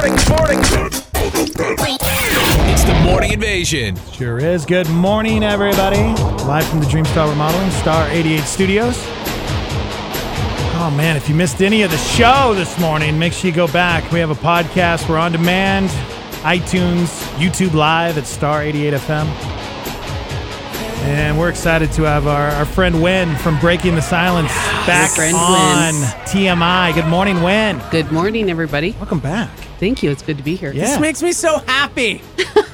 Good morning. It's the Morning Invasion. Sure is. Good morning, everybody. Live from the Dream Star Remodeling, Star 88 Studios. Oh, man, if you missed any of the show this morning, make sure you go back. We have a podcast. We're on demand. iTunes, YouTube Live at Star 88 FM. And we're excited to have our friend Wynn from Breaking the Silence back on TMI. Good morning, Wynn. Good morning, everybody. Welcome back. Thank you. It's good to be here. Yeah. This makes me so happy.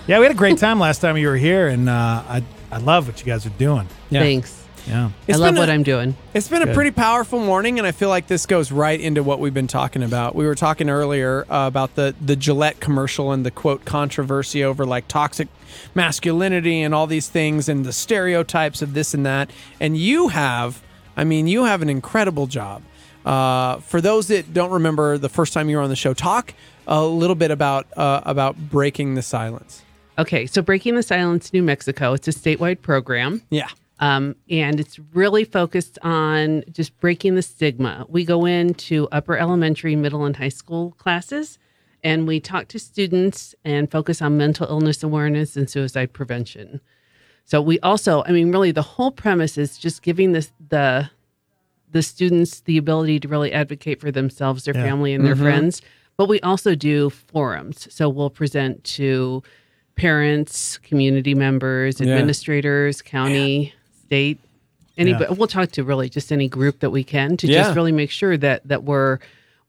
Yeah, we had a great time last time you were here, and I love what you guys are doing. Yeah. Thanks. Yeah, I love what I'm doing. It's been a pretty powerful morning, and I feel like this goes right into what we've been talking about. We were talking earlier about the Gillette commercial and the, quote, controversy over, like, toxic masculinity and all these things and the stereotypes of this and that. And you have an incredible job. For those that don't remember the first time you were on the show, talk a little bit about Breaking the Silence. Okay, so Breaking the Silence, New Mexico, it's a statewide program. Yeah. And it's really focused on just breaking the stigma. We go into upper elementary, middle, and high school classes, and we talk to students and focus on mental illness awareness and suicide prevention. So we also, really the whole premise is just giving the students the ability to really advocate for themselves, their family, and their friends. But we also do forums. So we'll present to parents, community members, administrators, county... Yeah. State, anybody. Yeah. We'll talk to really just any group that we can to just really make sure that we're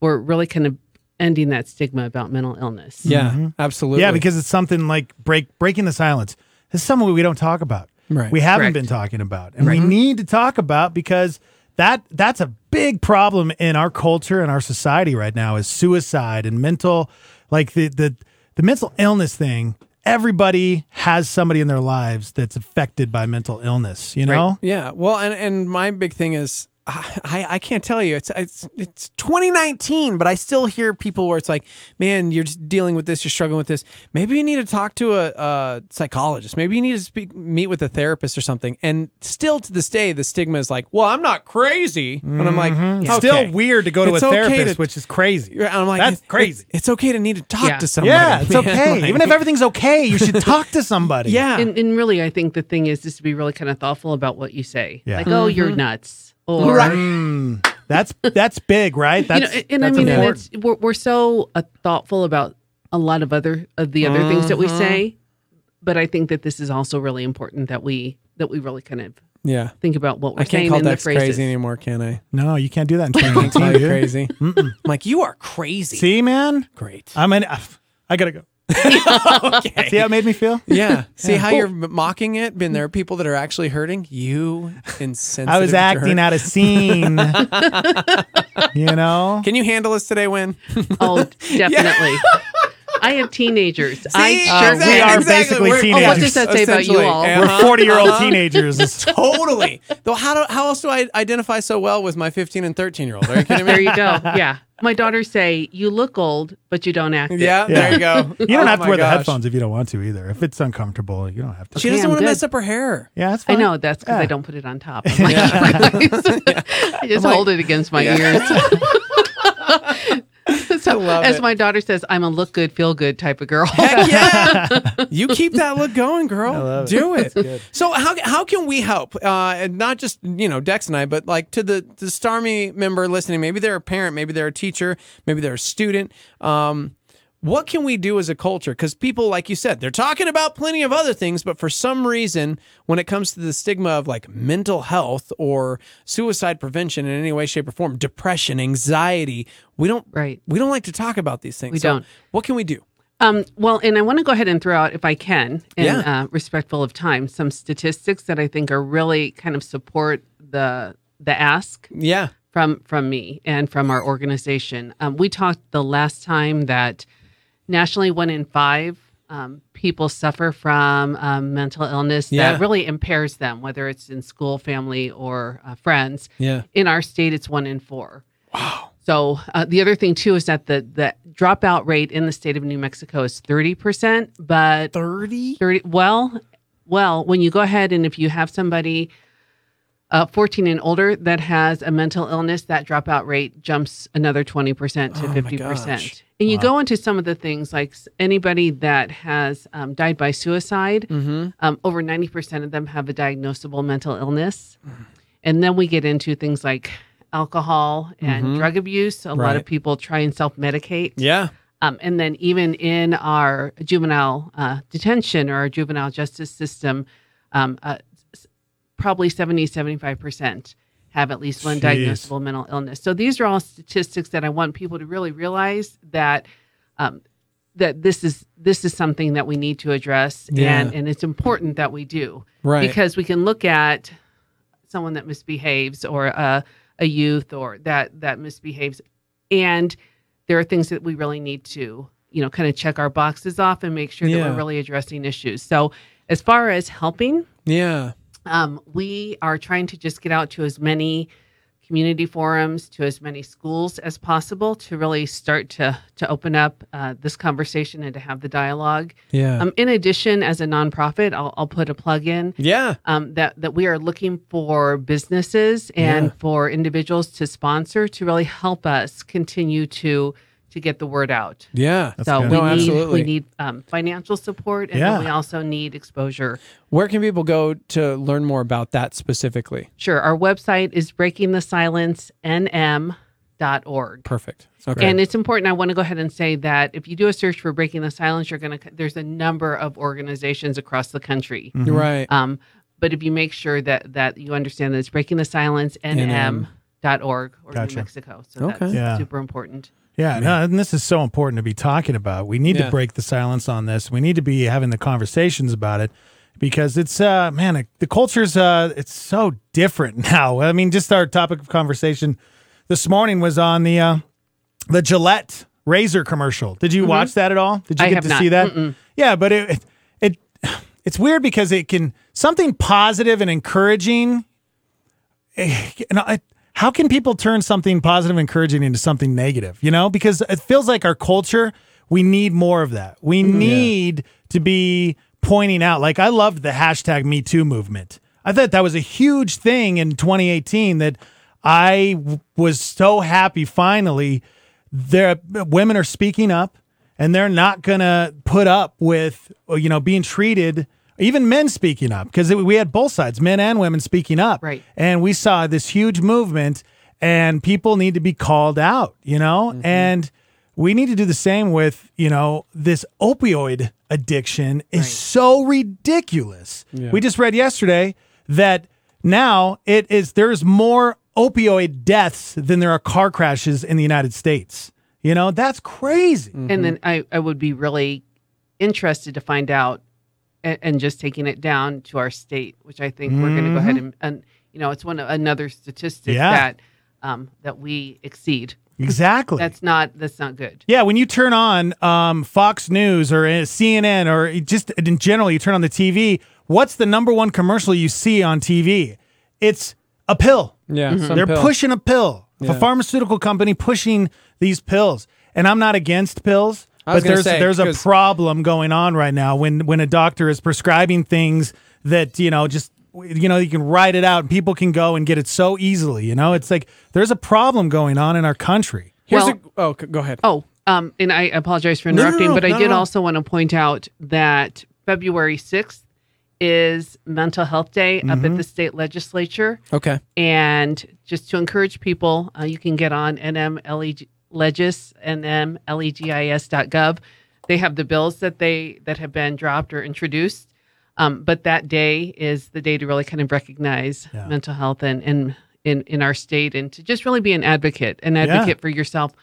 really kind of ending that stigma about mental illness. Yeah, absolutely. Yeah, because it's something like breaking the silence. This is something we don't talk about. Right. We haven't been talking about, and we need to talk about because that's a big problem in our culture and our society right now is suicide and mental, like the mental illness thing. Everybody has somebody in their lives that's affected by mental illness, you know? Right. Yeah. Well, and my big thing is, I can't tell you, it's 2019, but I still hear people where it's like, man, you're just dealing with this, you're struggling with this. Maybe you need to talk to a psychologist. Maybe you need to meet with a therapist or something. And still to this day, the stigma is like, well, I'm not crazy. Mm-hmm. And I'm like, it's still weird to go to a therapist, which is crazy. And I'm like, that's crazy. It's okay to need to talk to somebody. Yeah, it's okay. Even if everything's okay, you should talk to somebody. Yeah. And really, I think the thing is just to be really kind of thoughtful about what you say. Yeah. Like, oh, you're nuts. Or, right. That's big, right? That's, you know, and that's important. And we're so thoughtful about a lot of other things that we say, but I think that this is also really important that we really kind of think about what we're saying. I can't call that crazy anymore, can I? No, you can't do that in 2019. Are you crazy? I'm like, you are crazy. See, man? Great. I gotta go. Okay. See how it made me feel? Yeah. See how you're mocking it? Been there are people that are actually hurting you. Insensitive. I was acting out a scene. You know? Can you handle us today, Wynn? Oh, definitely. I have teenagers. We are basically teenagers. What does that say about you all? We're 40-year-old teenagers. Totally. Though how else do I identify so well with my 15 and 13-year-old? Are you kidding me? There you go. Yeah. My daughters say, you look old, but you don't act it. Yeah, there you go. You don't have to wear the headphones if you don't want to either. If it's uncomfortable, you don't have to. She doesn't want to mess up her hair. Yeah, that's fine. I know. That's because I don't put it on top. I just hold it against my ears. So, as my daughter says, I'm a look good, feel good type of girl. Heck yeah. You keep that look going, girl. I love it. Do it. So how can we help? And not just, Dex and I, but like to the STARMI member listening, maybe they're a parent, maybe they're a teacher, maybe they're a student. What can we do as a culture? Because people, like you said, they're talking about plenty of other things, but for some reason, when it comes to the stigma of like mental health or suicide prevention in any way, shape, or form, depression, anxiety, we don't like to talk about these things. We don't. What can we do? Well, and I want to go ahead and throw out, if I can, and respectful of time, some statistics that I think are really kind of support the ask. Yeah. From me and from our organization. We talked the last time that nationally, 1 in 5 people suffer from mental illness that really impairs them, whether it's in school, family, or friends. Yeah. In our state, it's 1 in 4. Wow. So the other thing, too, is that the dropout rate in the state of New Mexico is 30%. But 30? Well, when you go ahead and if you have somebody 14 and older that has a mental illness, that dropout rate jumps another 20% to 50%. And you go into some of the things like anybody that has died by suicide, over 90% of them have a diagnosable mental illness. Mm-hmm. And then we get into things like alcohol and drug abuse. A lot of people try and self-medicate. Yeah. And then even in our juvenile detention or our juvenile justice system, probably 70-75% have at least one diagnosable mental illness. So these are all statistics that I want people to really realize that that this is something that we need to address, and it's important that we do, because we can look at someone that misbehaves or a youth or that misbehaves, and there are things that we really need to, kind of check our boxes off and make sure that we're really addressing issues. So as far as helping, we are trying to just get out to as many community forums, to as many schools as possible to really start to open up this conversation and to have the dialogue. Yeah. In addition, as a nonprofit, I'll put a plug in. Yeah. That we are looking for businesses and for individuals to sponsor to really help us continue to get the word out. Yeah. So we need financial support, and then we also need exposure. Where can people go to learn more about that specifically? Sure. Our website is breakingthesilencenm.org. Perfect. Okay. And it's important. I want to go ahead and say that if you do a search for Breaking the Silence, there's a number of organizations across the country. Mm-hmm. Right. But if you make sure that you understand that it's breakingthesilencenm.org or New Mexico. So that's super important. Yeah, no, and this is so important to be talking about. We need to break the silence on this. We need to be having the conversations about it because it's, the culture's it's so different now. I mean, just our topic of conversation this morning was on the Gillette razor commercial. Did you watch that at all? Did you get to see that? Mm-mm. Yeah, but it's weird because it can something positive and encouraging. How can people turn something positive and encouraging into something negative? Because it feels like our culture, we need more of that. We need to be pointing out, like I loved the hashtag Me Too movement. I thought that was a huge thing in 2018 that I was so happy. Finally, women are speaking up and they're not going to put up with, being treated. Even men speaking up, because we had both sides, men and women speaking up. Right. And we saw this huge movement, and people need to be called out, And we need to do the same with, this opioid addiction is so ridiculous. Yeah. We just read yesterday that now there's more opioid deaths than there are car crashes in the United States. That's crazy. Mm-hmm. And then I would be really interested to find out, and just taking it down to our state, which I think we're going to go ahead and it's another statistic that we exceed. Exactly. That's not good. Yeah. When you turn on Fox News or CNN or just in general, you turn on the TV, what's the number one commercial you see on TV? It's a pill. Yeah. Mm-hmm. They're pushing a pill. Yeah. A pharmaceutical company pushing these pills. And I'm not against pills. But there's a problem going on right now when a doctor is prescribing things that, you can write it out and people can go and get it so easily. It's like there's a problem going on in our country. Go ahead. And I apologize for interrupting, but I did also want to point out that February 6th is Mental Health Day up at the state legislature. Okay. And just to encourage people, you can get on NMLEGIS and NMLEGIS.gov. They have the bills that have been dropped or introduced. But that day is the day to really kind of recognize mental health and in our state, and to just really be an advocate for yourself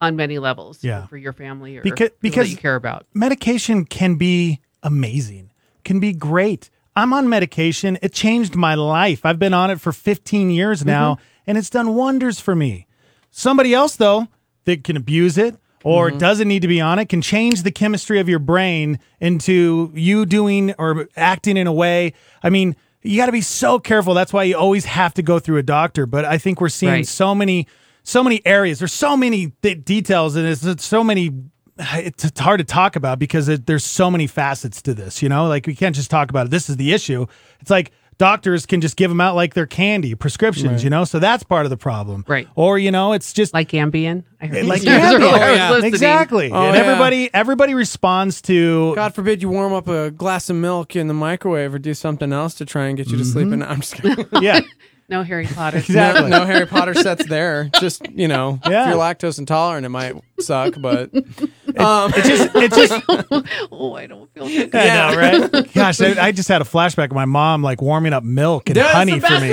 on many levels, for your family or because you care about. Medication can be amazing, can be great. I'm on medication. It changed my life. I've been on it for 15 years now, and it's done wonders for me. Somebody else, though, that can abuse it or doesn't need to be on it can change the chemistry of your brain into you doing or acting in a way. I mean, you got to be so careful. That's why you always have to go through a doctor. But I think we're seeing so many areas. There's so many details, and it's so many. It's hard to talk about because there's so many facets to this. Like we can't just talk about it. This is the issue. It's like doctors can just give them out like they're candy, prescriptions, right. You know? So that's part of the problem. Right. Or, you know, it's just... Like Ambien? I heard like Ambien. Yeah. Exactly. Oh, and everybody responds to... God forbid you warm up a glass of milk in the microwave or do something else to try and get you to sleep. And I'm just kidding. Yeah. No Harry Potter. Exactly. No Harry Potter sets there. Just, you know, if you're lactose intolerant, it might suck, but... Oh, I don't feel good. Yeah, right? Gosh, I just had a flashback of my mom, like, warming up milk and honey for me.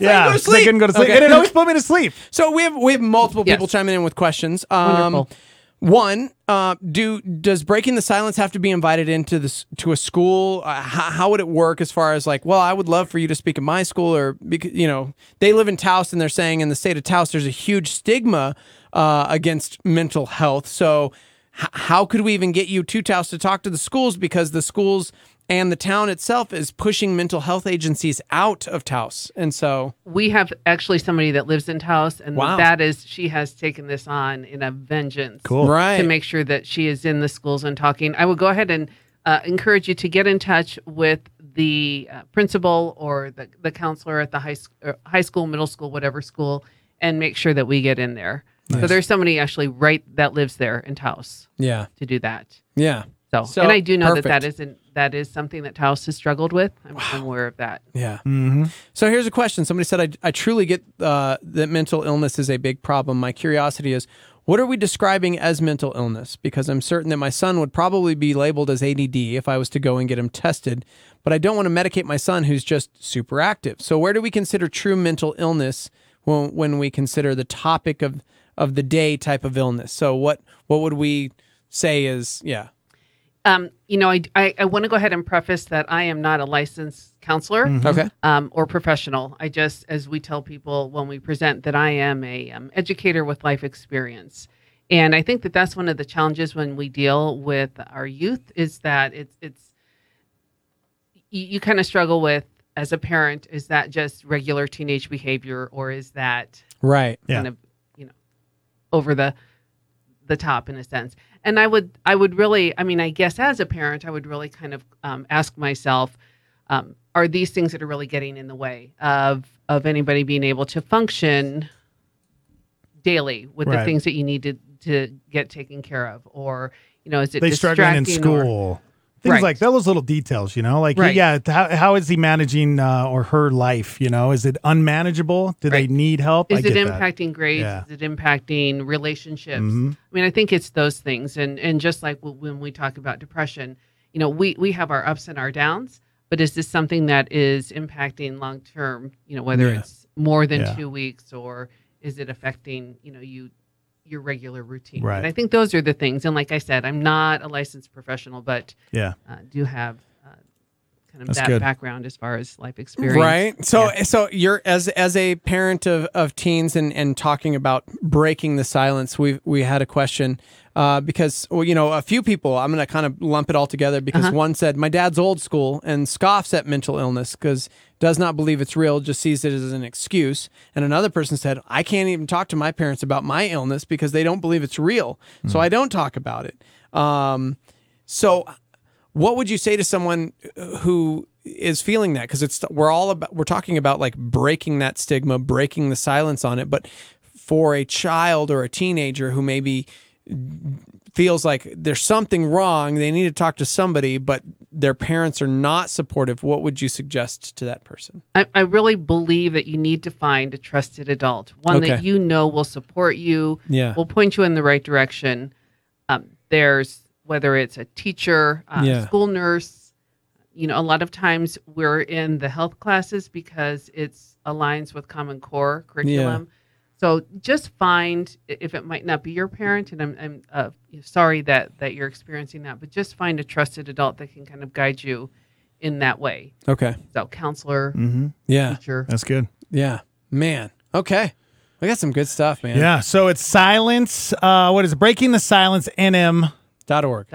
Yeah, so I couldn't go to sleep. Okay. And it always put me to sleep. So we have multiple people chiming in with questions. Wonderful. One, does Breaking the Silence have to be invited into to a school? How would it work as far as like, well, I would love for you to speak at my school, or because, you know, they live in Taos and they're saying in the state of Taos there's a huge stigma against mental health. So how could we even get you to Taos to talk to the schools, because the schools and the town itself is pushing mental health agencies out of Taos. And so we have actually somebody that lives in Taos, and she has taken this on in a vengeance to make sure that she is in the schools and talking. I will go ahead and encourage you to get in touch with the principal or the counselor at the high school, middle school, whatever school, and make sure that we get in there. Nice. So there's somebody actually that lives there in Taos to do that. Yeah. So, and I do know that is something that Taos has struggled with. I'm aware of that. Yeah. Mm-hmm. So here's a question. Somebody said, I truly get that mental illness is a big problem. My curiosity is, what are we describing as mental illness? Because I'm certain that my son would probably be labeled as ADD if I was to go and get him tested, but I don't want to medicate my son who's just super active. So where do we consider true mental illness when we consider the topic of the day type of illness? So what would we say is, you know, I want to go ahead and preface that I am not a licensed counselor or professional. I just, as we tell people when we present, that I am a educator with life experience. And I think that that's one of the challenges when we deal with our youth, is that you kind of struggle with, as a parent, is that just regular teenage behavior, or is that kind of, you know, over the top in a sense. And I would really, I mean, I guess as a parent, I would really kind of ask myself, are these things that are really getting in the way of anybody being able to function daily with the things that you need to get taken care of? Or, you know, is it struggling in school? Things like those little details, you know, like, how is he managing or her life? You know, is it unmanageable? Do they need help? Is it impacting grades? Yeah. Is it impacting relationships? Mm-hmm. I mean, I think it's those things. And just like when we talk about depression, you know, we have our ups and our downs, but is this something that is impacting long term, you know, whether it's more than 2 weeks, or is it affecting, you know, your regular routine. Right. And I think those are the things. And like I said, I'm not a licensed professional, but do have kind of background as far as life experience. Right. So you're as a parent of teens and talking about breaking the silence, we had a question because, well, you know, a few people, I'm going to kind of lump it all together because one said, my dad's old school and scoffs at mental illness because does not believe it's real, just sees it as an excuse. And another person said, I can't even talk to my parents about my illness because they don't believe it's real. Mm. So I don't talk about it. So what would you say to someone who is feeling that? Because we're talking about like breaking that stigma, breaking the silence on it. But for a child or a teenager who maybe feels like there's something wrong, they need to talk to somebody, but their parents are not supportive, what would you suggest to that person? I really believe that you need to find a trusted adult, one that you know will support you, will point you in the right direction. There's, whether it's a teacher, school nurse, you know, a lot of times we're in the health classes because it's aligns with Common Core curriculum. Yeah. So just find, if it might not be your parent, and I'm sorry that you're experiencing that, but just find a trusted adult that can kind of guide you in that way. Okay. So counselor, teacher. That's good. Yeah. Man. Okay. We got some good stuff, man. Yeah. So it's silence. What is it? breakingthesilencenm.org.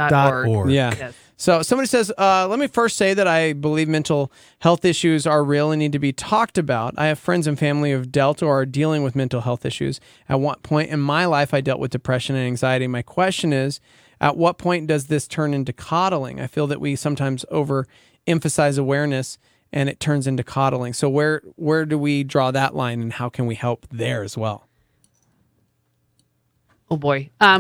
Yeah. Yes. So somebody says, let me first say that I believe mental health issues are real and need to be talked about. I have friends and family who have dealt or are dealing with mental health issues. At what point in my life I dealt with depression and anxiety. My question is, at what point does this turn into coddling? I feel that we sometimes overemphasize awareness and it turns into coddling. So where do we draw that line, and how can we help there as well? Oh boy. A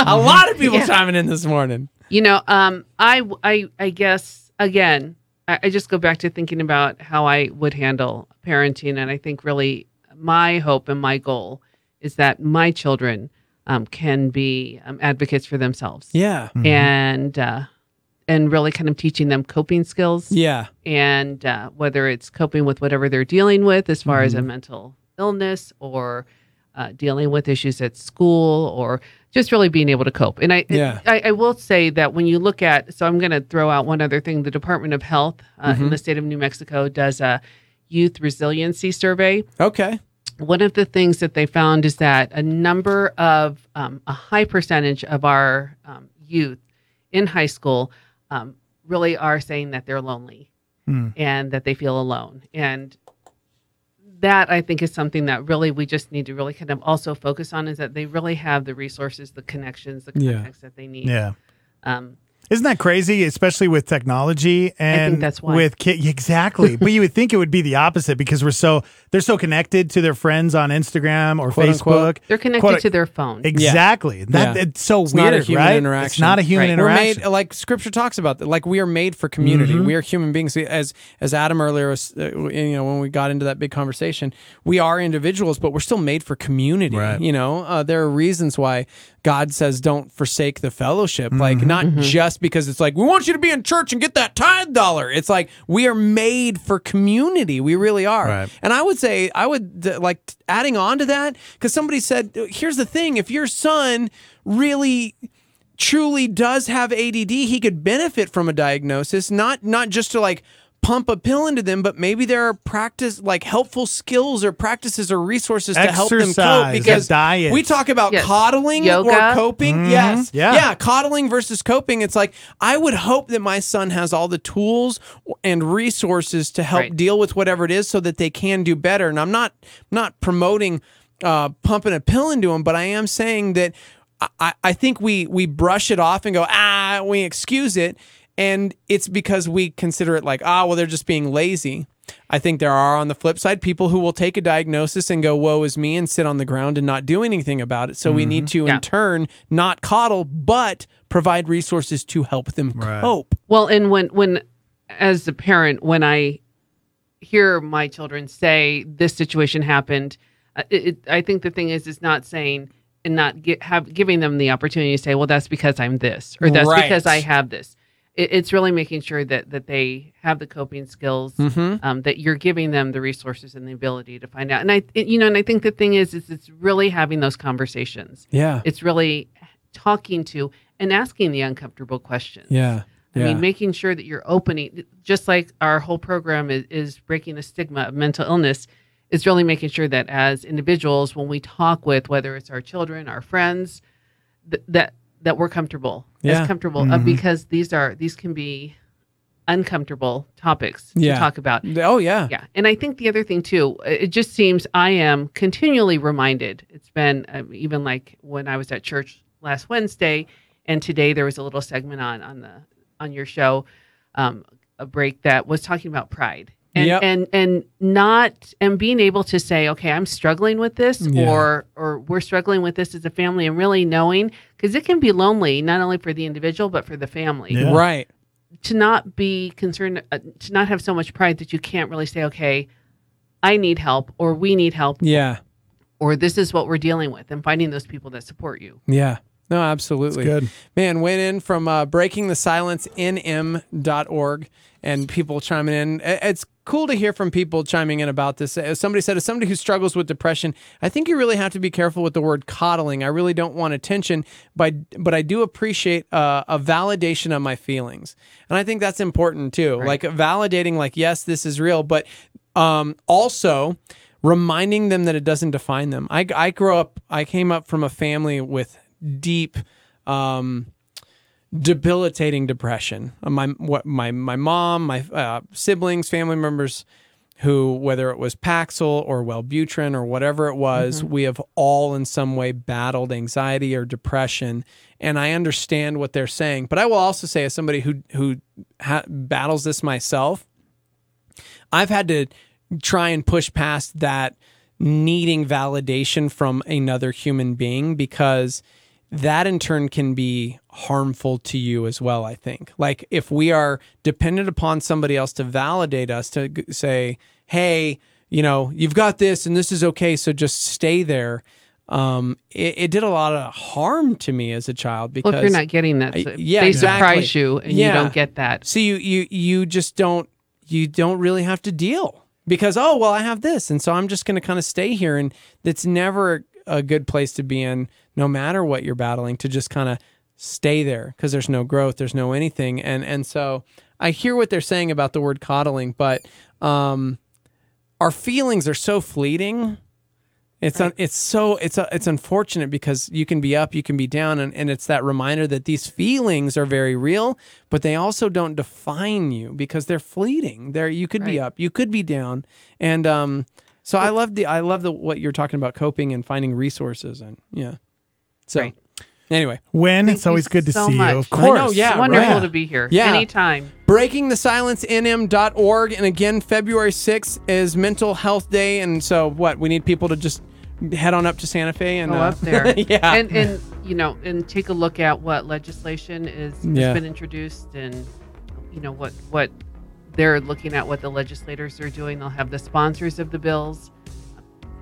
lot of people chiming in this morning. You know, I guess again, I just go back to thinking about how I would handle parenting. And I think really my hope and my goal is that my children can be advocates for themselves. Yeah. Mm-hmm. And really kind of teaching them coping skills. Yeah. And whether it's coping with whatever they're dealing with as far as a mental illness or dealing with issues at school or just really being able to cope. And I will say that when you look at, so I'm going to throw out one other thing. The Department of Health in the state of New Mexico does a youth resiliency survey. Okay. One of the things that they found is that a number of, a high percentage of our youth in high school really are saying that they're lonely and that they feel alone. And that I think is something that really we just need to really kind of also focus on, is that they really have the resources, the connections, the contacts that they need. Yeah. Isn't that crazy, especially with technology and I think that's why. With kids? Exactly. But you would think it would be the opposite, because they're so connected to their friends on Instagram or quote, Facebook. Unquote. They're connected to their phone. Exactly. Yeah. It's so it's weird, right? It's not a human interaction. We're made, like Scripture talks about that. Like we are made for community. Mm-hmm. We are human beings. As Adam earlier was, when we got into that big conversation, we are individuals, but we're still made for community. Right. You know, there are reasons why God says don't forsake the fellowship. Like not just because it's like, we want you to be in church and get that tithe dollar. It's like, we are made for community. We really are. Right. And I would say, adding on to that, because somebody said, here's the thing, if your son really truly does have ADD, he could benefit from a diagnosis, not just to like pump a pill into them, but maybe there are helpful skills or practices or resources to help them cope. Because diet. We talk about coddling Yoga. Or coping. Mm-hmm. Yes. Yeah. Yeah. Coddling versus coping. It's like, I would hope that my son has all the tools and resources to help deal with whatever it is so that they can do better. And I'm not promoting pumping a pill into them, but I am saying that I think we brush it off and go, we excuse it. And it's because we consider it like, they're just being lazy. I think there are, on the flip side, people who will take a diagnosis and go, woe is me, and sit on the ground and not do anything about it. So we need to, in turn, not coddle, but provide resources to help them cope. Well, and when as a parent, when I hear my children say, this situation happened, I think the thing is not saying... and not giving them the opportunity to say, well, that's because I'm this, or that's because I have this. It's really making sure that they have the coping skills, that you're giving them the resources and the ability to find out. And I think the thing is it's really having those conversations. Yeah. It's really talking to and asking the uncomfortable questions. Yeah. I mean, making sure that you're opening, just like our whole program is breaking the stigma of mental illness. It's really making sure that as individuals, when we talk with, whether it's our children, our friends, that we're comfortable. Yeah. As comfortable because these can be uncomfortable topics to talk about. Oh yeah. Yeah. And I think the other thing too, it just seems I am continually reminded. It's been even like when I was at church last Wednesday, and today there was a little segment on your show, a break that was talking about pride. And, and being able to say, okay, I'm struggling with this, or we're struggling with this as a family, and really knowing, because it can be lonely, not only for the individual, but for the family. Yeah. Right. To not be concerned, to not have so much pride that you can't really say, okay, I need help, or we need help. Yeah. Or this is what we're dealing with, and finding those people that support you. Yeah. No, absolutely. That's good. Man, went in from breakingthesilencenm.org, and people chiming in. It's cool to hear from people chiming in about this. As somebody said, as somebody who struggles with depression, I think you really have to be careful with the word coddling. I really don't want attention, but I do appreciate a validation of my feelings. And I think that's important too. Right. Like validating, like, yes, this is real, but also reminding them that it doesn't define them. I came up from a family with deep, debilitating depression. My mom, my siblings, family members who, whether it was Paxil or Wellbutrin or whatever it was, we have all in some way battled anxiety or depression. And I understand what they're saying. But I will also say, as somebody who battles this myself, I've had to try and push past that needing validation from another human being, because that in turn can be harmful to you as well, I think. Like, if we are dependent upon somebody else to validate us, to say, hey, you know, you've got this and this is okay, so just stay there. It did a lot of harm to me as a child, because if you're not getting that, they surprise you and you don't get that. So you just don't really have to deal, because, oh, well, I have this, and so I'm just going to kind of stay here. And that's never a good place to be in, no matter what you're battling, to just kind of stay there, because there's no growth, there's no anything. And so I hear what they're saying about the word coddling, but our feelings are so fleeting. It's unfortunate, because you can be up, you can be down, and it's that reminder that these feelings are very real, but they also don't define you, because they're fleeting. You could be up, you could be down, and so I love what you're talking about, coping and finding resources, and so. Right. Anyway, Wynn, it's always good to see you. Of course. I know, yeah. It's wonderful to be here. Yeah. Anytime. breakingthesilencenm.org. And again, February 6th is Mental Health Day. And so what? We need people to just head on up to Santa Fe and up there. Yeah. And take a look at what legislation has been introduced, and, you know, what they're looking at, what the legislators are doing. They'll have the sponsors of the bills.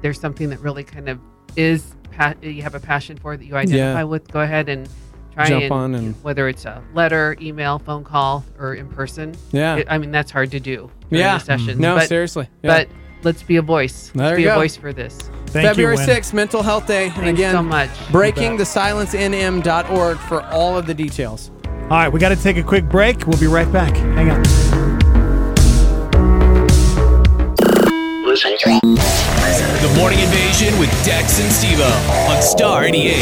There's something that really kind of is, you have a passion for, that you identify with, go ahead and try jump on, whether it's a letter, email, phone call, or in person. Yeah. That's hard to do during the sessions. No, but, seriously. Yeah. But let's be a voice. Let's be a voice for this. Thank February you, 6th, Mental Health Day. Thanks, and again, so much. breakingthesilencenm.org for all of the details. All right, we got to take a quick break. We'll be right back. Hang on. Listen to it. The Morning Invasion with Dex and Steve-O on Star 88.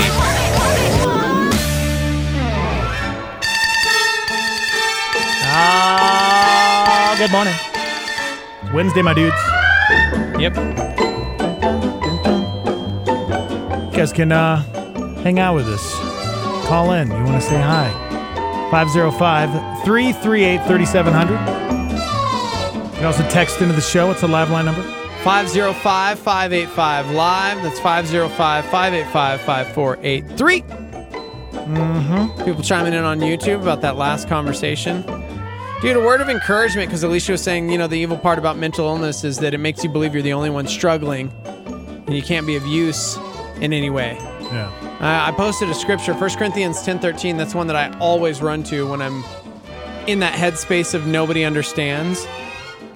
Good morning. It's Wednesday, my dudes. Yep. You guys can hang out with us. Call in. You want to say hi. 505-338-3700. You can also text into the show. It's a live line number. 505-585-LIVE. That's 505-585-5483. Mm-hmm. People chiming in on YouTube about that last conversation. Dude, a word of encouragement, because Alicia was saying, the evil part about mental illness is that it makes you believe you're the only one struggling and you can't be of use in any way. Yeah. I posted a scripture, 1 Corinthians 10:13. That's one that I always run to when I'm in that headspace of nobody understands.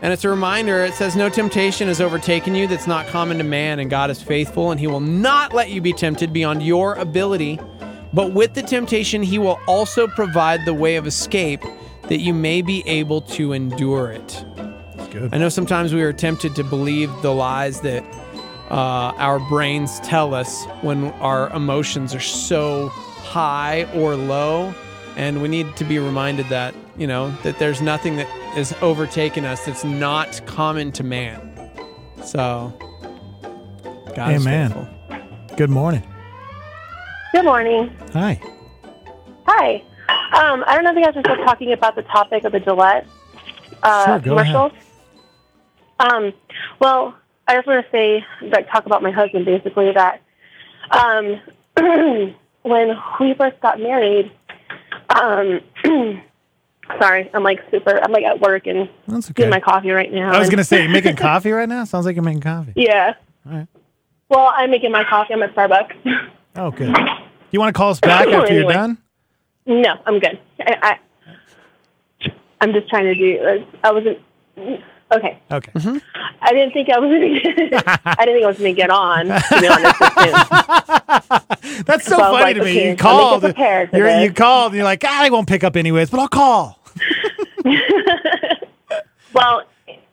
And it's a reminder. It says, no temptation has overtaken you that's not common to man, and God is faithful, and he will not let you be tempted beyond your ability. But with the temptation, he will also provide the way of escape that you may be able to endure it. That's good. I know sometimes we are tempted to believe the lies that our brains tell us when our emotions are so high or low. And we need to be reminded that, that there's nothing that has overtaken us that's not common to man. So, God is faithful. Good morning. Good morning. Hi. Hi. I don't know if you guys are still talking about the topic of the Gillette commercials. Ahead. Well, I just want to say, talk about my husband, basically, that when we first got married... sorry, I'm at work and getting my coffee right now. I was going to say, you're making coffee right now? Sounds like you're making coffee. Yeah. All right. Well, I'm making my coffee. I'm at Starbucks. Oh, good. You want to call us back after you're done? No, I'm good. I'm just trying to do, I wasn't, okay. Mm-hmm. I didn't think I was going to get on, to be honest. That's so funny to me. Okay, you called. You called and you're like, I won't pick up anyways, but I'll call. Well,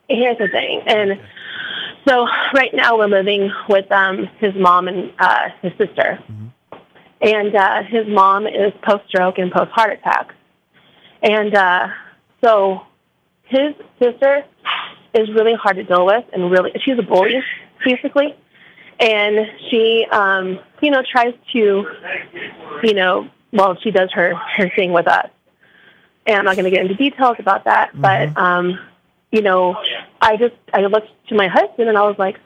here's the thing. And so right now we're living with his mom and his sister. Mm-hmm. And his mom is post-stroke and post-heart attack. And so his sister... is really hard to deal with, and really, she's a bully, basically, and she, tries to, she does her thing with us, and I'm not going to get into details about that, but, I looked to my husband and I was like,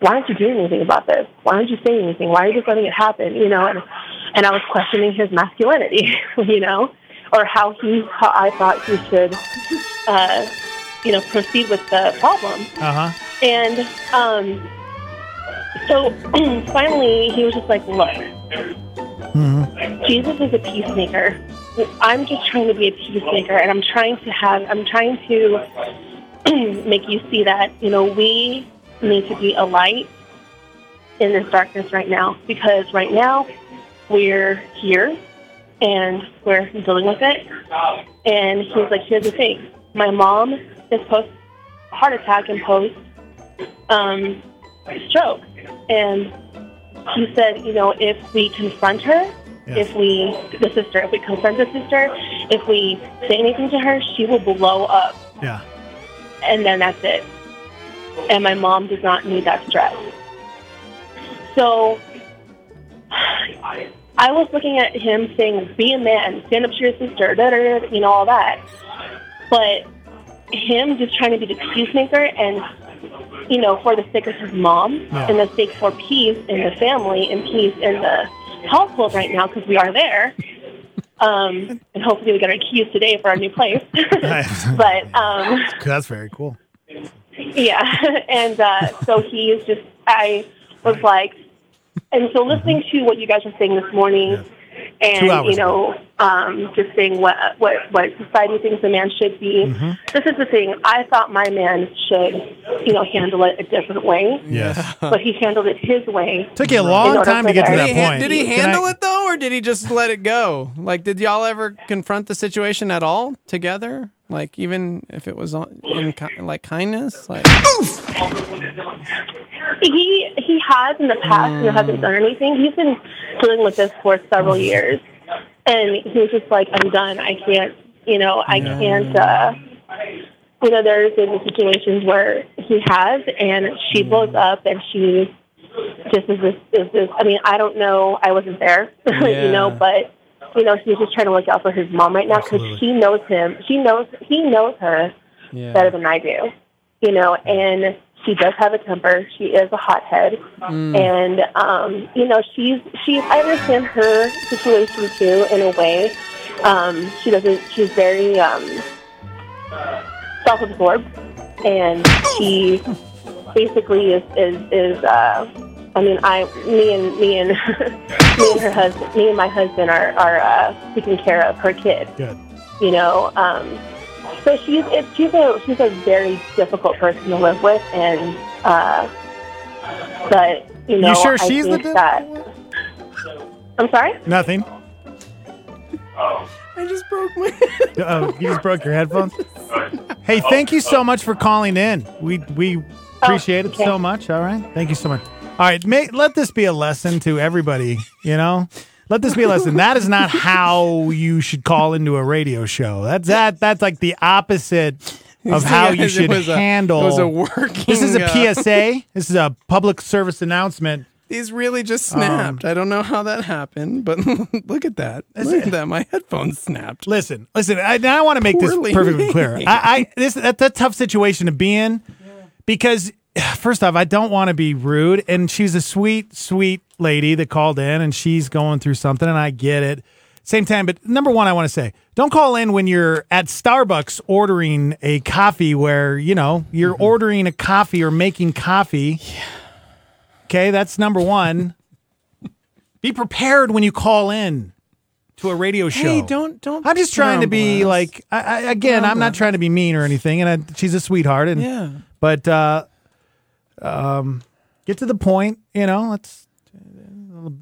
why aren't you doing anything about this? Why aren't you saying anything? Why are you just letting it happen? You know, and I was questioning his masculinity, you know, or how I thought he should, you know, proceed with the problem. And so finally he was just like, look, Jesus is a peacemaker. I'm just trying to be a peacemaker, and I'm trying to make you see that, you know, we need to be a light in this darkness right now, because right now we're here and we're dealing with it. And he was like, here's the thing. My mom is post-heart attack and post-stroke. And he said, you know, if we confront her, if we say anything to her, she will blow up. Yeah. And then that's it. And my mom does not need that stress. So I was looking at him saying, be a man, stand up to your sister, you know, all that. But him just trying to be the peacemaker and, you know, for the sake of his mom and the sake for peace in the family and peace in the household right now, because we are there. And hopefully we get our keys today for our new place. But that's very cool. Yeah, and so he is just, I was like, and so listening to what you guys were saying this morning, and, you know, just saying what society thinks a man should be, this is the thing. I thought my man should, you know, handle it a different way. Yes. But he handled it his way. Took you a long time to get to that point. Did he handle it, though, or did he just let it go? Like, did y'all ever confront the situation at all together? Like, even if it was in kindness, like he has in the past, and hasn't done anything. He's been dealing with this for several years, and he was just like, "I'm done. I can't. You know, I can't." You know, there's been situations where he has, and she blows up, and she just is this. I mean, I don't know. I wasn't there, you know, but. You know, he's just trying to look out for his mom right now because she knows him. He knows her better than I do, you know, and she does have a temper. She is a hothead. And, you know, I understand her situation too in a way. She's very self-absorbed, and she basically is I mean, me and my husband are taking care of her kid. Good. You know, so she's a very difficult person to live with, and but you know, you sure she's the difficult one? I'm sorry. Nothing. I just broke my. Oh, you just broke your headphones. Hey, thank you so much for calling in. We appreciate it so much. All right, thank you so much. All right, let this be a lesson to everybody, you know? Let this be a lesson. That is not how you should call into a radio show. That's like the opposite of how you should handle. It was a working... This is a PSA. This is a public service announcement. These really just snapped. I don't know how that happened, but look at that. Look at that. My headphones snapped. Listen, I want to make this perfectly clear. That's a tough situation to be in because... First off, I don't want to be rude, and she's a sweet, sweet lady that called in, and she's going through something, and I get it. Same time, but number one, I want to say, don't call in when you're at Starbucks ordering a coffee where, you know, you're ordering a coffee or making coffee. Yeah. Okay, that's number one. Be prepared when you call in to a radio show. Hey, don't. I'm just trying to be like, I'm not trying to be mean or anything, and she's a sweetheart, and but... get to the point, you know,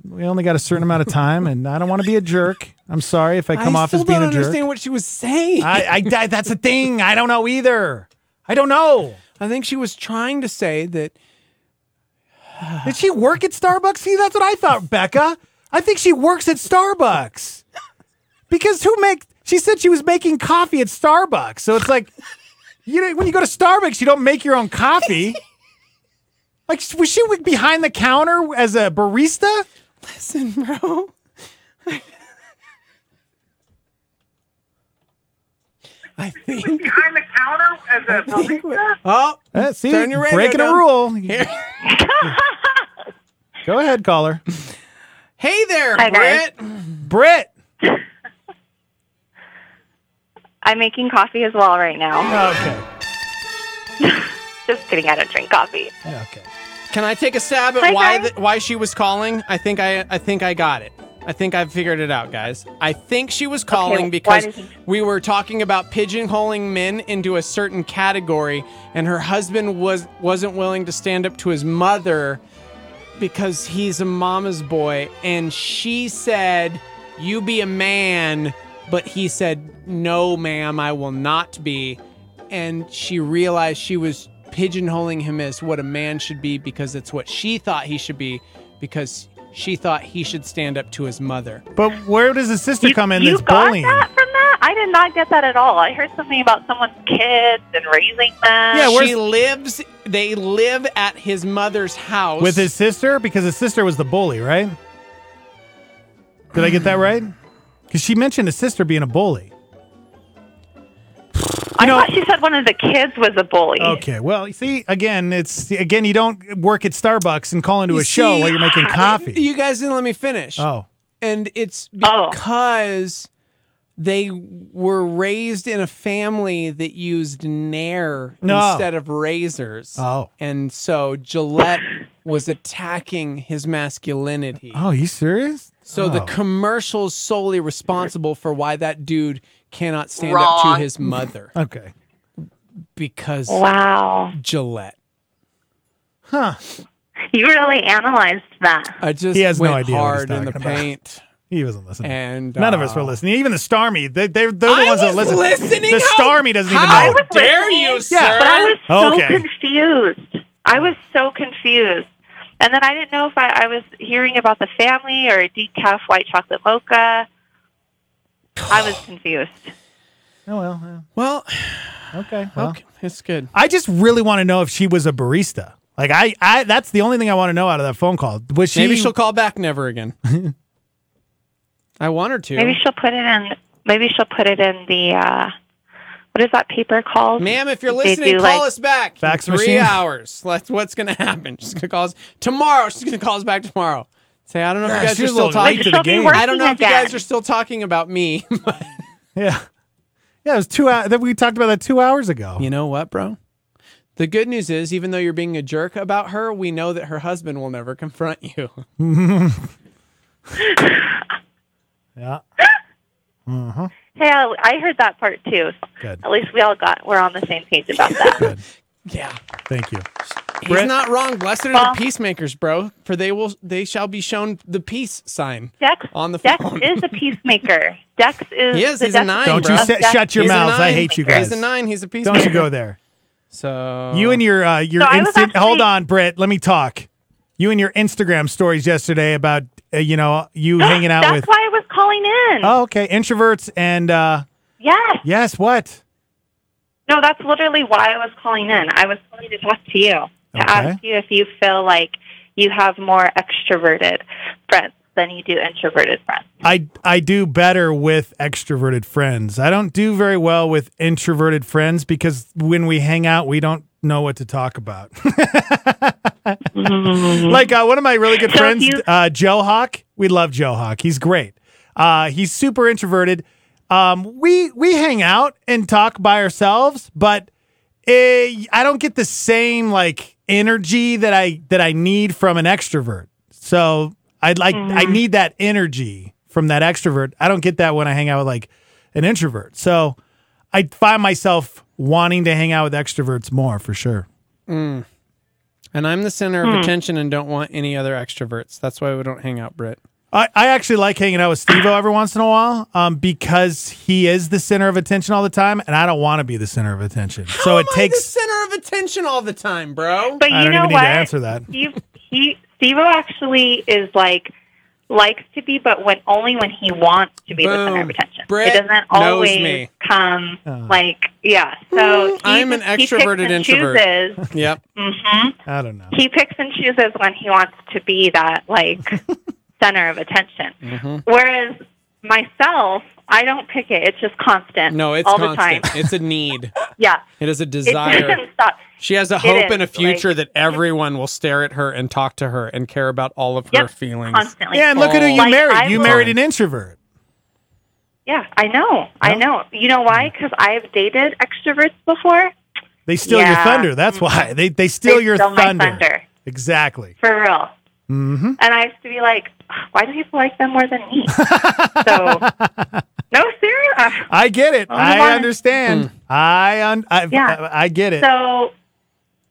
we only got a certain amount of time, and I don't want to be a jerk. I'm sorry if I come off as being a jerk. I don't understand what she was saying. I that's the thing. I don't know either. I don't know. I think she was trying to say that. Did she work at Starbucks? See, that's what I thought, Becca. I think she works at Starbucks. Because she said she was making coffee at Starbucks. So it's like, when you go to Starbucks, you don't make your own coffee. Like, was she behind the counter as a barista? Listen, bro. I think behind the counter as a barista? Oh, see, turn your radio breaking down. A rule. Go ahead, caller. Hey there, hi, Britt. Guys. Britt. I'm making coffee as well right now. Okay. Just kidding. I don't drink coffee. Okay. Can I take a stab at why she was calling? I think I got it. I think I've figured it out, guys. I think she was calling because we were talking about pigeonholing men into a certain category, and her husband wasn't willing to stand up to his mother because he's a mama's boy, and she said, "You be a man," but he said, "No, ma'am, I will not be," and she realized she was pigeonholing him as what a man should be because it's what she thought he should be because she thought he should stand up to his mother. But where does his sister come in that's bullying? You got that from that? I did not get that at all. I heard something about someone's kids and raising them. Yeah, they live at his mother's house. With his sister? Because his sister was the bully, right? Did I get that right? Because she mentioned his sister being a bully. I thought she said one of the kids was a bully. Okay, well, you see, again, you don't work at Starbucks and call into a show while you're making coffee. You guys didn't let me finish. Oh. And it's because they were raised in a family that used Nair instead of razors. Oh. And so Gillette was attacking his masculinity. Oh, are you serious? So the commercial's solely responsible for why that dude cannot stand up to his mother. Okay. Because Gillette. Huh. You really analyzed that. I just went no idea hard in the paint. He wasn't listening. And none of us were listening. Even the Starmy, they're the ones that listen. The Starmy doesn't even know. How dare you, sir? Yeah, but I was confused. I was so confused. And then I didn't know if I was hearing about the family or a decaf white chocolate mocha. I was confused. Oh, well. Okay. Well, it's good. I just really want to know if she was a barista. Like, I that's the only thing I want to know out of that phone call. Was she... Maybe she'll call back never again. I want her to. Maybe she'll put it in the, what is that paper called? Ma'am, if you're listening, call us back. Fax machine? 3 hours. That's what's going to happen. She's going to call us tomorrow. She's going to call us back tomorrow. Say, I don't know if you guys are still talking to the game. I don't know if you guys are still talking about me. But... Yeah, it was 2 hours. We talked about that 2 hours ago. You know what, bro? The good news is, even though you're being a jerk about her, we know that her husband will never confront you. Yeah. Uh-huh. Hey, I heard that part too. Good. At least we're on the same page about that. Good. Yeah. Thank you. He's not wrong. Blessed are the peacemakers, bro, for they shall be shown the peace sign. Dex on the phone. Dex is a peacemaker. Dex is. He is. He's a nine. Don't you shut your mouths. I hate you guys. He's a nine. He's a peacemaker. Don't you go there. So you and your hold on, Britt. Let me talk. You and your Instagram stories yesterday about you hanging out with. That's why I was calling in. Oh, okay. Introverts and. Yes. What? No, that's literally why I was calling in. I was calling to talk to you, ask you if you feel like you have more extroverted friends than you do introverted friends. I do better with extroverted friends. I don't do very well with introverted friends because when we hang out, we don't know what to talk about. Like one of my really good friends, Joe Hawk. We love Joe Hawk. He's great. He's super introverted. We hang out and talk by ourselves, but I don't get the same like energy that I need from an extrovert. So I need that energy from that extrovert. I don't get that when I hang out with like an introvert. So I find myself wanting to hang out with extroverts more for sure. Mm. And I'm the center of attention and don't want any other extroverts. That's why we don't hang out, Britt. I actually like hanging out with Steve-O every once in a while because he is the center of attention all the time, and I don't want to be the center of attention. So it takes the center of attention all the time, bro. But I don't even need to answer that. Steve-O actually is likes to be, but only when he wants to be the center of attention. Brett it doesn't always come So I'm an extroverted introvert. Chooses, yep. Mm-hmm. I don't know. He picks and chooses when he wants to be that center of attention. Mm-hmm. Whereas myself, I don't pick it. It's just constant. No, it's all constant. The time. It's a need. Yeah. It is a desire. She has a hope and a future that everyone will stare at her and talk to her and care about all of her feelings. Constantly. Yeah, and look at who you married. You married an introvert. Yeah, I know. I know. You know why? Because I've dated extroverts before. They steal your thunder. That's why. They steal your thunder. Exactly. For real. Mm-hmm. And I used to be like, why do people like them more than me? No, seriously. I get it. I understand. I get it. So,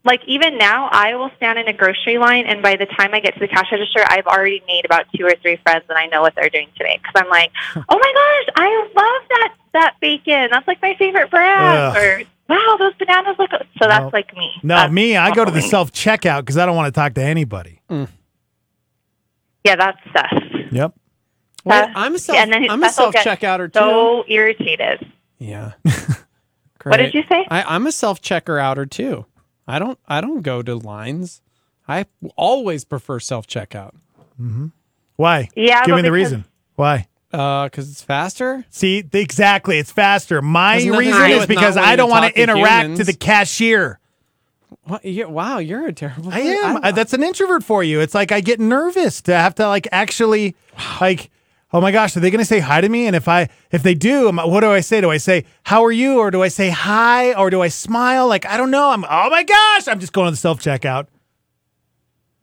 like, even now, I will stand in a grocery line, and by the time I get to the cash register, I've already made about 2 or 3 friends, and I know what they're doing today. Because I'm like, oh, my gosh, I love that bacon. That's, like, my favorite brand. Or, wow, those bananas look... So that's, like, me. No, I go to the self-checkout because I don't want to talk to anybody. Mm. Yeah, that's Seth. Yep. Well, I'm a self-checkouter, too. So irritated. Yeah. What did you say? I'm a self-checker-outer, too. I don't go to lines. I always prefer self-checkout. Mm-hmm. Why? Yeah. Give me the reason. Why? Because it's faster. See, exactly. It's faster. My reason is because I don't want to interact to the cashier. What? Wow, you're a terrible... I am. That's an introvert for you. It's like I get nervous to have to actually... like. Oh my gosh, are they going to say hi to me? And if they do, what do I say? Do I say, how are you? Or do I say hi? Or do I smile? Like, I don't know. Oh my gosh, I'm just going to the self-checkout.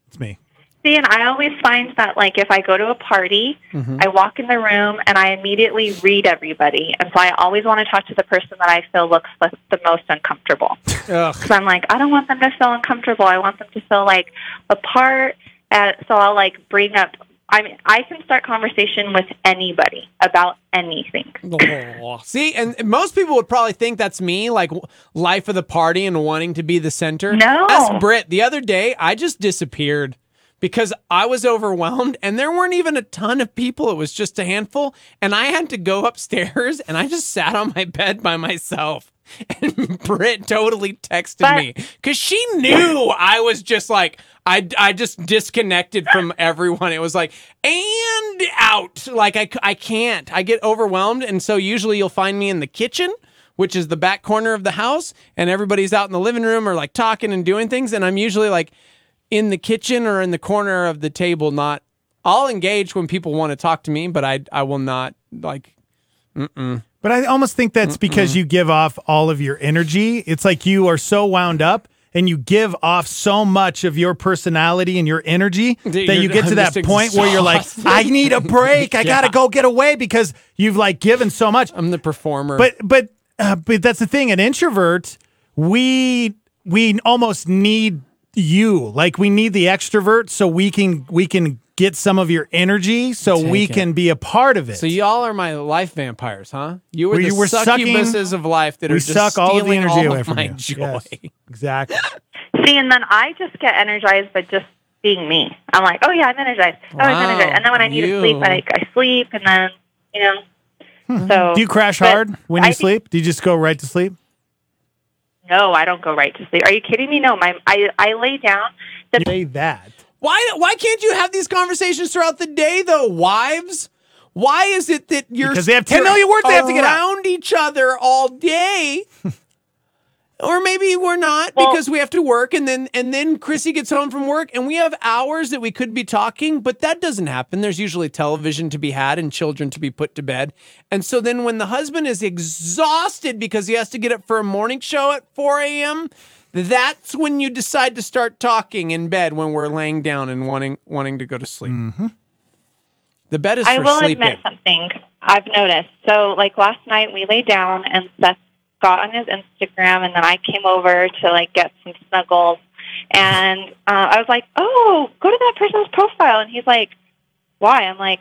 It's me. See, and I always find that, if I go to a party, I walk in the room and I immediately read everybody. And so I always want to talk to the person that I feel looks the most uncomfortable. Because I'm like, I don't want them to feel uncomfortable. I want them to feel, apart. And so I'll, bring up... I mean, I can start conversation with anybody about anything. See, and most people would probably think that's me, life of the party and wanting to be the center. No. That's Britt. The other day, I just disappeared because I was overwhelmed, and there weren't even a ton of people. It was just a handful, and I had to go upstairs, and I just sat on my bed by myself. And Britt totally texted me because she knew I was just I just disconnected from everyone. It was and out. I can't. I get overwhelmed. And so usually you'll find me in the kitchen, which is the back corner of the house. And everybody's out in the living room or talking and doing things. And I'm usually in the kitchen or in the corner of the table. I'll engage when people want to talk to me, but I will not mm-mm. But I almost think that's because you give off all of your energy. It's you are so wound up and you give off so much of your personality and your energy that you get to that point where you're like, I need a break. I got to go get away because you've given so much. I'm the performer. But that's the thing. An introvert, we almost need you. We need the extrovert so we can get some of your energy so we can be a part of it. So y'all are my life vampires, huh? You are the succubuses of life that are just suck all stealing the energy all away of from my you. Joy. Yes, exactly. See, and then I just get energized by just being me. I'm like, oh yeah, I'm energized. Wow, I'm energized. And then when I need to sleep, I sleep, and then, so... Do you crash hard when you sleep? Do you just go right to sleep? No, I don't go right to sleep. Are you kidding me? No, I lay down. Say that. Why can't you have these conversations throughout the day, though, wives? Why is it that you're... Because they have 10 million words they have to get around out. Each other all day. Or maybe we're not because we have to work, and then Chrissy gets home from work, and we have hours that we could be talking, but that doesn't happen. There's usually television to be had and children to be put to bed. And so then when the husband is exhausted because he has to get up for a morning show at 4 a.m., that's when you decide to start talking in bed when we're laying down and wanting to go to sleep. Mm-hmm. The bed is for sleeping. I will admit something I've noticed. So, last night we lay down and Seth got on his Instagram, and then I came over to, get some snuggles. And I was like, oh, go to that person's profile. And he's like, why? I'm like...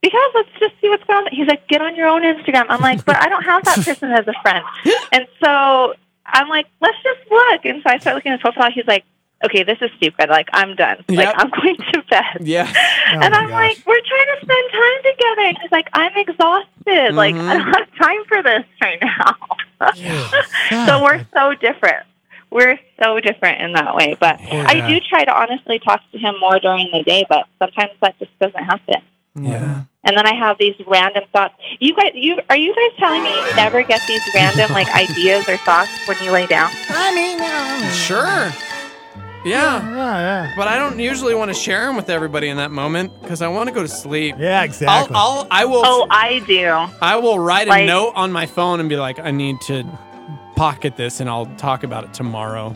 Because let's just see what's going on. He's like, get on your own Instagram. I'm like, but I don't have that person as a friend. And so I'm like, let's just look. And so I start looking at his profile. He's like, okay, this is stupid. I'm done. I'm going to bed. Yeah. And I'm like, we're trying to spend time together. And he's like, I'm exhausted. Mm-hmm. I don't have time for this right now. Yeah. So we're so different. We're so different in that way. But I do try to honestly talk to him more during the day, but sometimes that just doesn't happen. Yeah. And then I have these random thoughts. Are you guys telling me you never get these random ideas or thoughts when you lay down? I mean, sure. Yeah. But I don't usually want to share them with everybody in that moment because I want to go to sleep. Yeah, exactly. I will. Oh, I do. I will write a note on my phone and be like, I need to pocket this, and I'll talk about it tomorrow.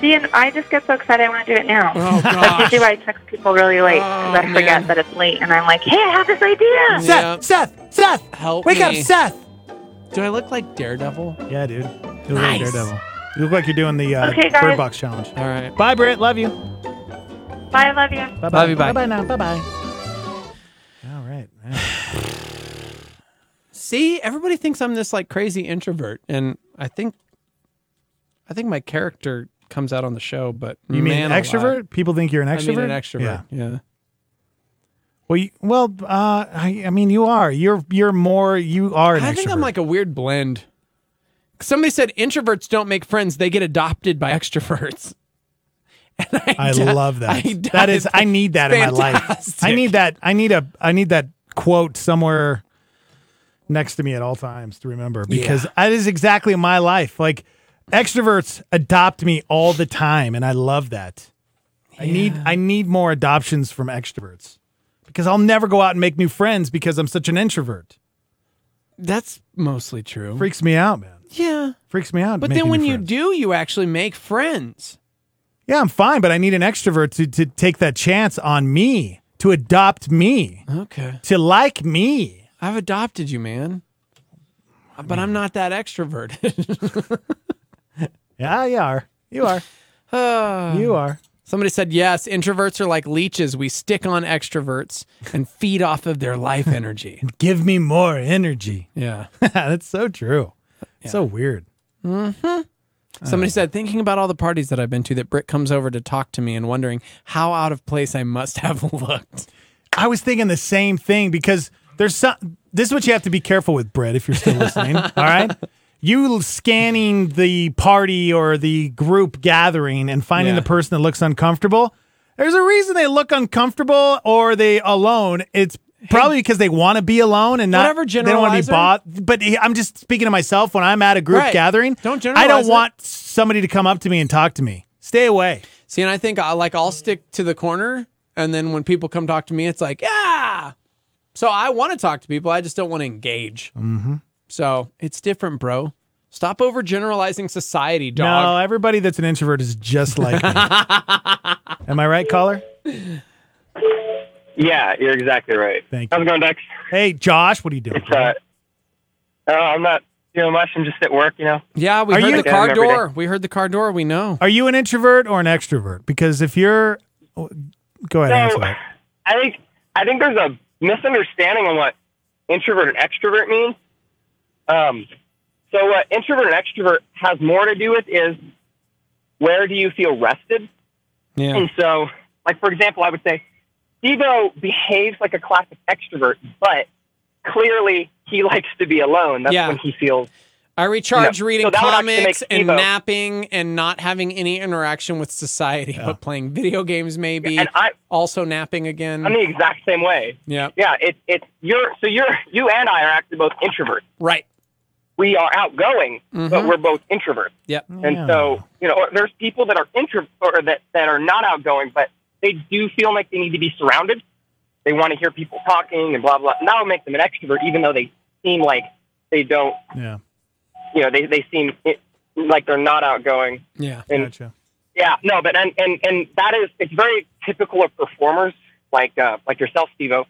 See, and I just get so excited I want to do it now. Oh, gosh. Usually I text people really late because I forget that it's late, and I'm like, hey, I have this idea. Seth, help wake me up, Seth. Do I look like Daredevil? Yeah, dude. You look like Daredevil. You look like you're doing the Bird Box Challenge. All right. Bye, Britt. Love you. Bye, I love you. Bye-bye. Love you, bye. Bye-bye now. Bye-bye. All right. See, everybody thinks I'm this crazy introvert, and I think my character comes out on the show, but you mean an extrovert? People think you're an extrovert. I mean, an extrovert. Yeah. Well, you are. You're more. You are an extrovert. I think I'm a weird blend. Somebody said introverts don't make friends; they get adopted by extroverts. And I love that. That is, I need that in my life. I need that. I need that quote somewhere next to me at all times to remember, because that is exactly my life. Extroverts adopt me all the time, and I love that. Yeah. I need more adoptions from extroverts, because I'll never go out and make new friends because I'm such an introvert. That's mostly true. Freaks me out, man. Yeah. Freaks me out. But then when you do, you actually make friends. Yeah, I'm fine, but I need an extrovert to take that chance on me, to adopt me. Okay. To like me. I've adopted you, man. But I'm not that extroverted. Yeah, you are. You are. You are. Somebody said, yes, introverts are like leeches. We stick on extroverts and feed off of their life energy. Give me more energy. Yeah. That's so true. Yeah. So weird. Mm-hmm. Somebody said, thinking about all the parties that I've been to that Britt comes over to talk to me and wondering how out of place I must have looked. I was thinking the same thing, because this is what you have to be careful with, Britt, if you're still listening. All right? You scanning the party or the group gathering and finding the person that looks uncomfortable. There's a reason they look uncomfortable or they alone. It's probably because they want to be alone and not, they don't want to be bought. But I'm just speaking to myself when I'm at a group gathering. Don't generalize. I don't want somebody to come up to me and talk to me. Stay away. See, and I think I'll stick to the corner, and then when people come talk to me, it's so I want to talk to people. I just don't want to engage. Mm-hmm. So it's different, bro. Stop overgeneralizing society, dog. No, everybody that's an introvert is just like me. Am I right, caller? Yeah, you're exactly right. Thank you. How's it going, Dex? Hey, Josh, what are you doing? I'm not doing much. I'm just at work, you know. Yeah, we heard the car door. We heard the car door. We know. Are you an introvert or an extrovert? Because if you're... Go ahead and answer that. I think there's a misunderstanding on what introvert and extrovert mean. So what introvert and extrovert has more to do with is where do you feel rested? Yeah. And so, for example, I would say Devo behaves like a classic extrovert, but clearly he likes to be alone. That's when he feels... I recharge reading comics and napping and not having any interaction with society, but playing video games maybe, and also napping again. I'm the exact same way. Yeah. Yeah, you and I are actually both introverts. Right. We are outgoing, but we're both introverts. Yep. And so, there's people that are that are not outgoing, but they do feel like they need to be surrounded. They want to hear people talking and blah, blah. And that'll make them an extrovert, even though they seem like they don't... Yeah. They seem like they're not outgoing. Yeah, and, gotcha. Yeah, no, but and that is, it's very typical of performers like yourself, Steve-O,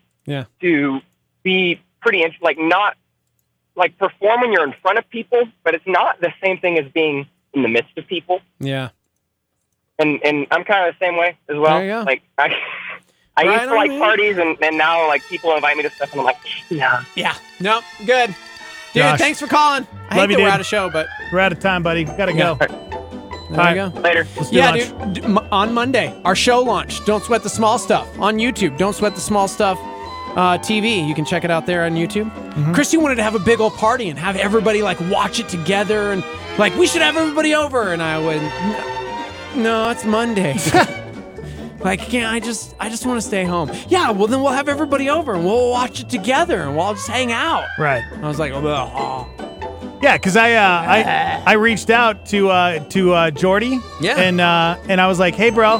to be pretty not perform when you're in front of people, but it's not the same thing as being in the midst of people. Yeah, and I'm kind of the same way as well. There you go. I used to like parties, and now people invite me to stuff, and I'm like, yeah, yeah, no, good. Dude, Josh, thanks for calling. I love hate that we're out of show, but... We're out of time, buddy. Gotta go. There you go. Later. Let's do lunch. Dude. On Monday, our show launch. Don't Sweat the Small Stuff. On YouTube, Don't Sweat the Small Stuff TV. You can check it out there on YouTube. Mm-hmm. Christy wanted to have a big old party and have everybody, watch it together. And, we should have everybody over. And I went, no, it's Monday. Like, can't I just want to stay home. Yeah, well, then we'll have everybody over and we'll watch it together and we'll all just hang out. Right. And I was like, oh. Yeah, because I reached out to Jordy. Yeah. And I was like, hey, bro,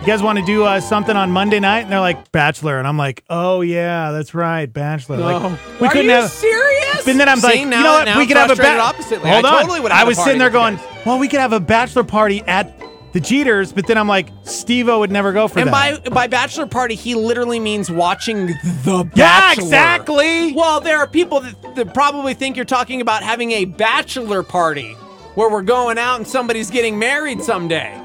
you guys want to do something on Monday night? And they're like, Bachelor. And I'm like, oh, yeah, that's right, Bachelor. No. Like, we couldn't have. Are you serious? And then I'm like, now, you know what? Now we could have a Bachelor. Hold on. Totally I was sitting there going, well, we could have a Bachelor party at the Jeters, but then I'm like, Steve-O would never go for that. And by Bachelor Party, he literally means watching The Bachelor. Yeah, exactly! Well, there are people that probably think you're talking about having a Bachelor Party, where we're going out and somebody's getting married someday.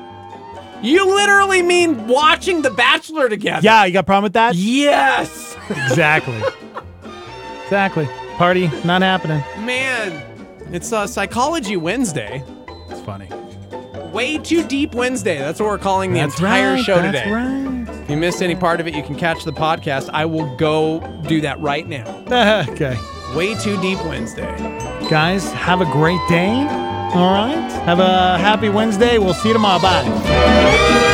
You literally mean watching The Bachelor together. Yeah, you got a problem with that? Yes! Exactly. Exactly. Party, not happening. Man, it's Psychology Wednesday. It's funny. Way Too Deep Wednesday. That's what we're calling the entire show today. That's right. If you missed any part of it, you can catch the podcast. I will go do that right now. Okay. Way Too Deep Wednesday. Guys, have a great day. All right. Have a happy Wednesday. We'll see you tomorrow. Bye.